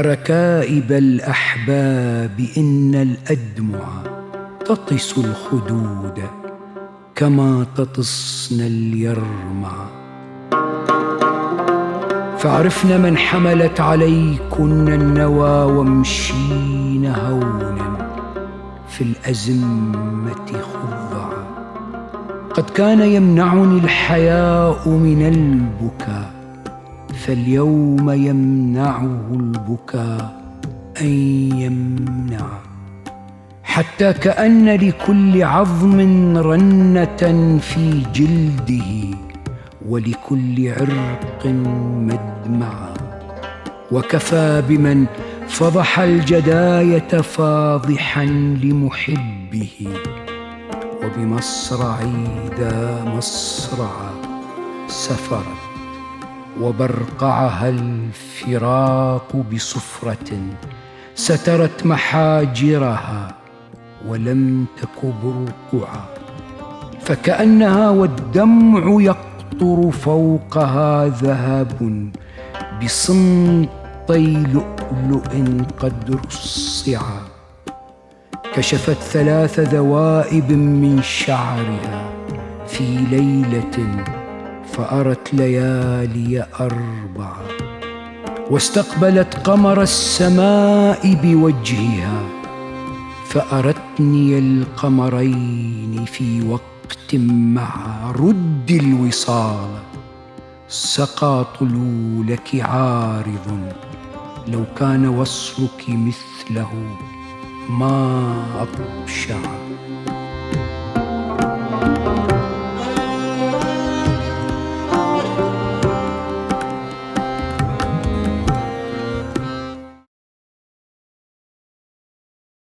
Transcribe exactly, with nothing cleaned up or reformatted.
ركائب الأحباب إن الأدمع تطس الخدود كما تطسن اليرمع. فعرفن من حملت عليكن النوى وامشين هونا في الأزمة خضعا. قد كان يمنعني الحياء من البكاء فاليوم يمنعه البكاء أن يمنع. حتى كأن لكل عظم رنة في جلده ولكل عرق مدمعا. وكفى بمن فضح الجداية فاضحا لمحبه وبمصرعي ذا مصرعا سفرت وبرقعها الفراق بصفرة سترت محاجرها ولم تك برقعا. فكأنها والدمع يقطر فوقها ذهب بصمطي لؤلؤ قد رصعا. كشفت ثلاث ذوائب من شعرها في ليلة فأرت ليالي أربعة. واستقبلت قمر السماء بوجهها فأرتني القمرين في وقت معا. رد الوصال سقى طلولك عارض لو كان وصلك مثله ما أبشع.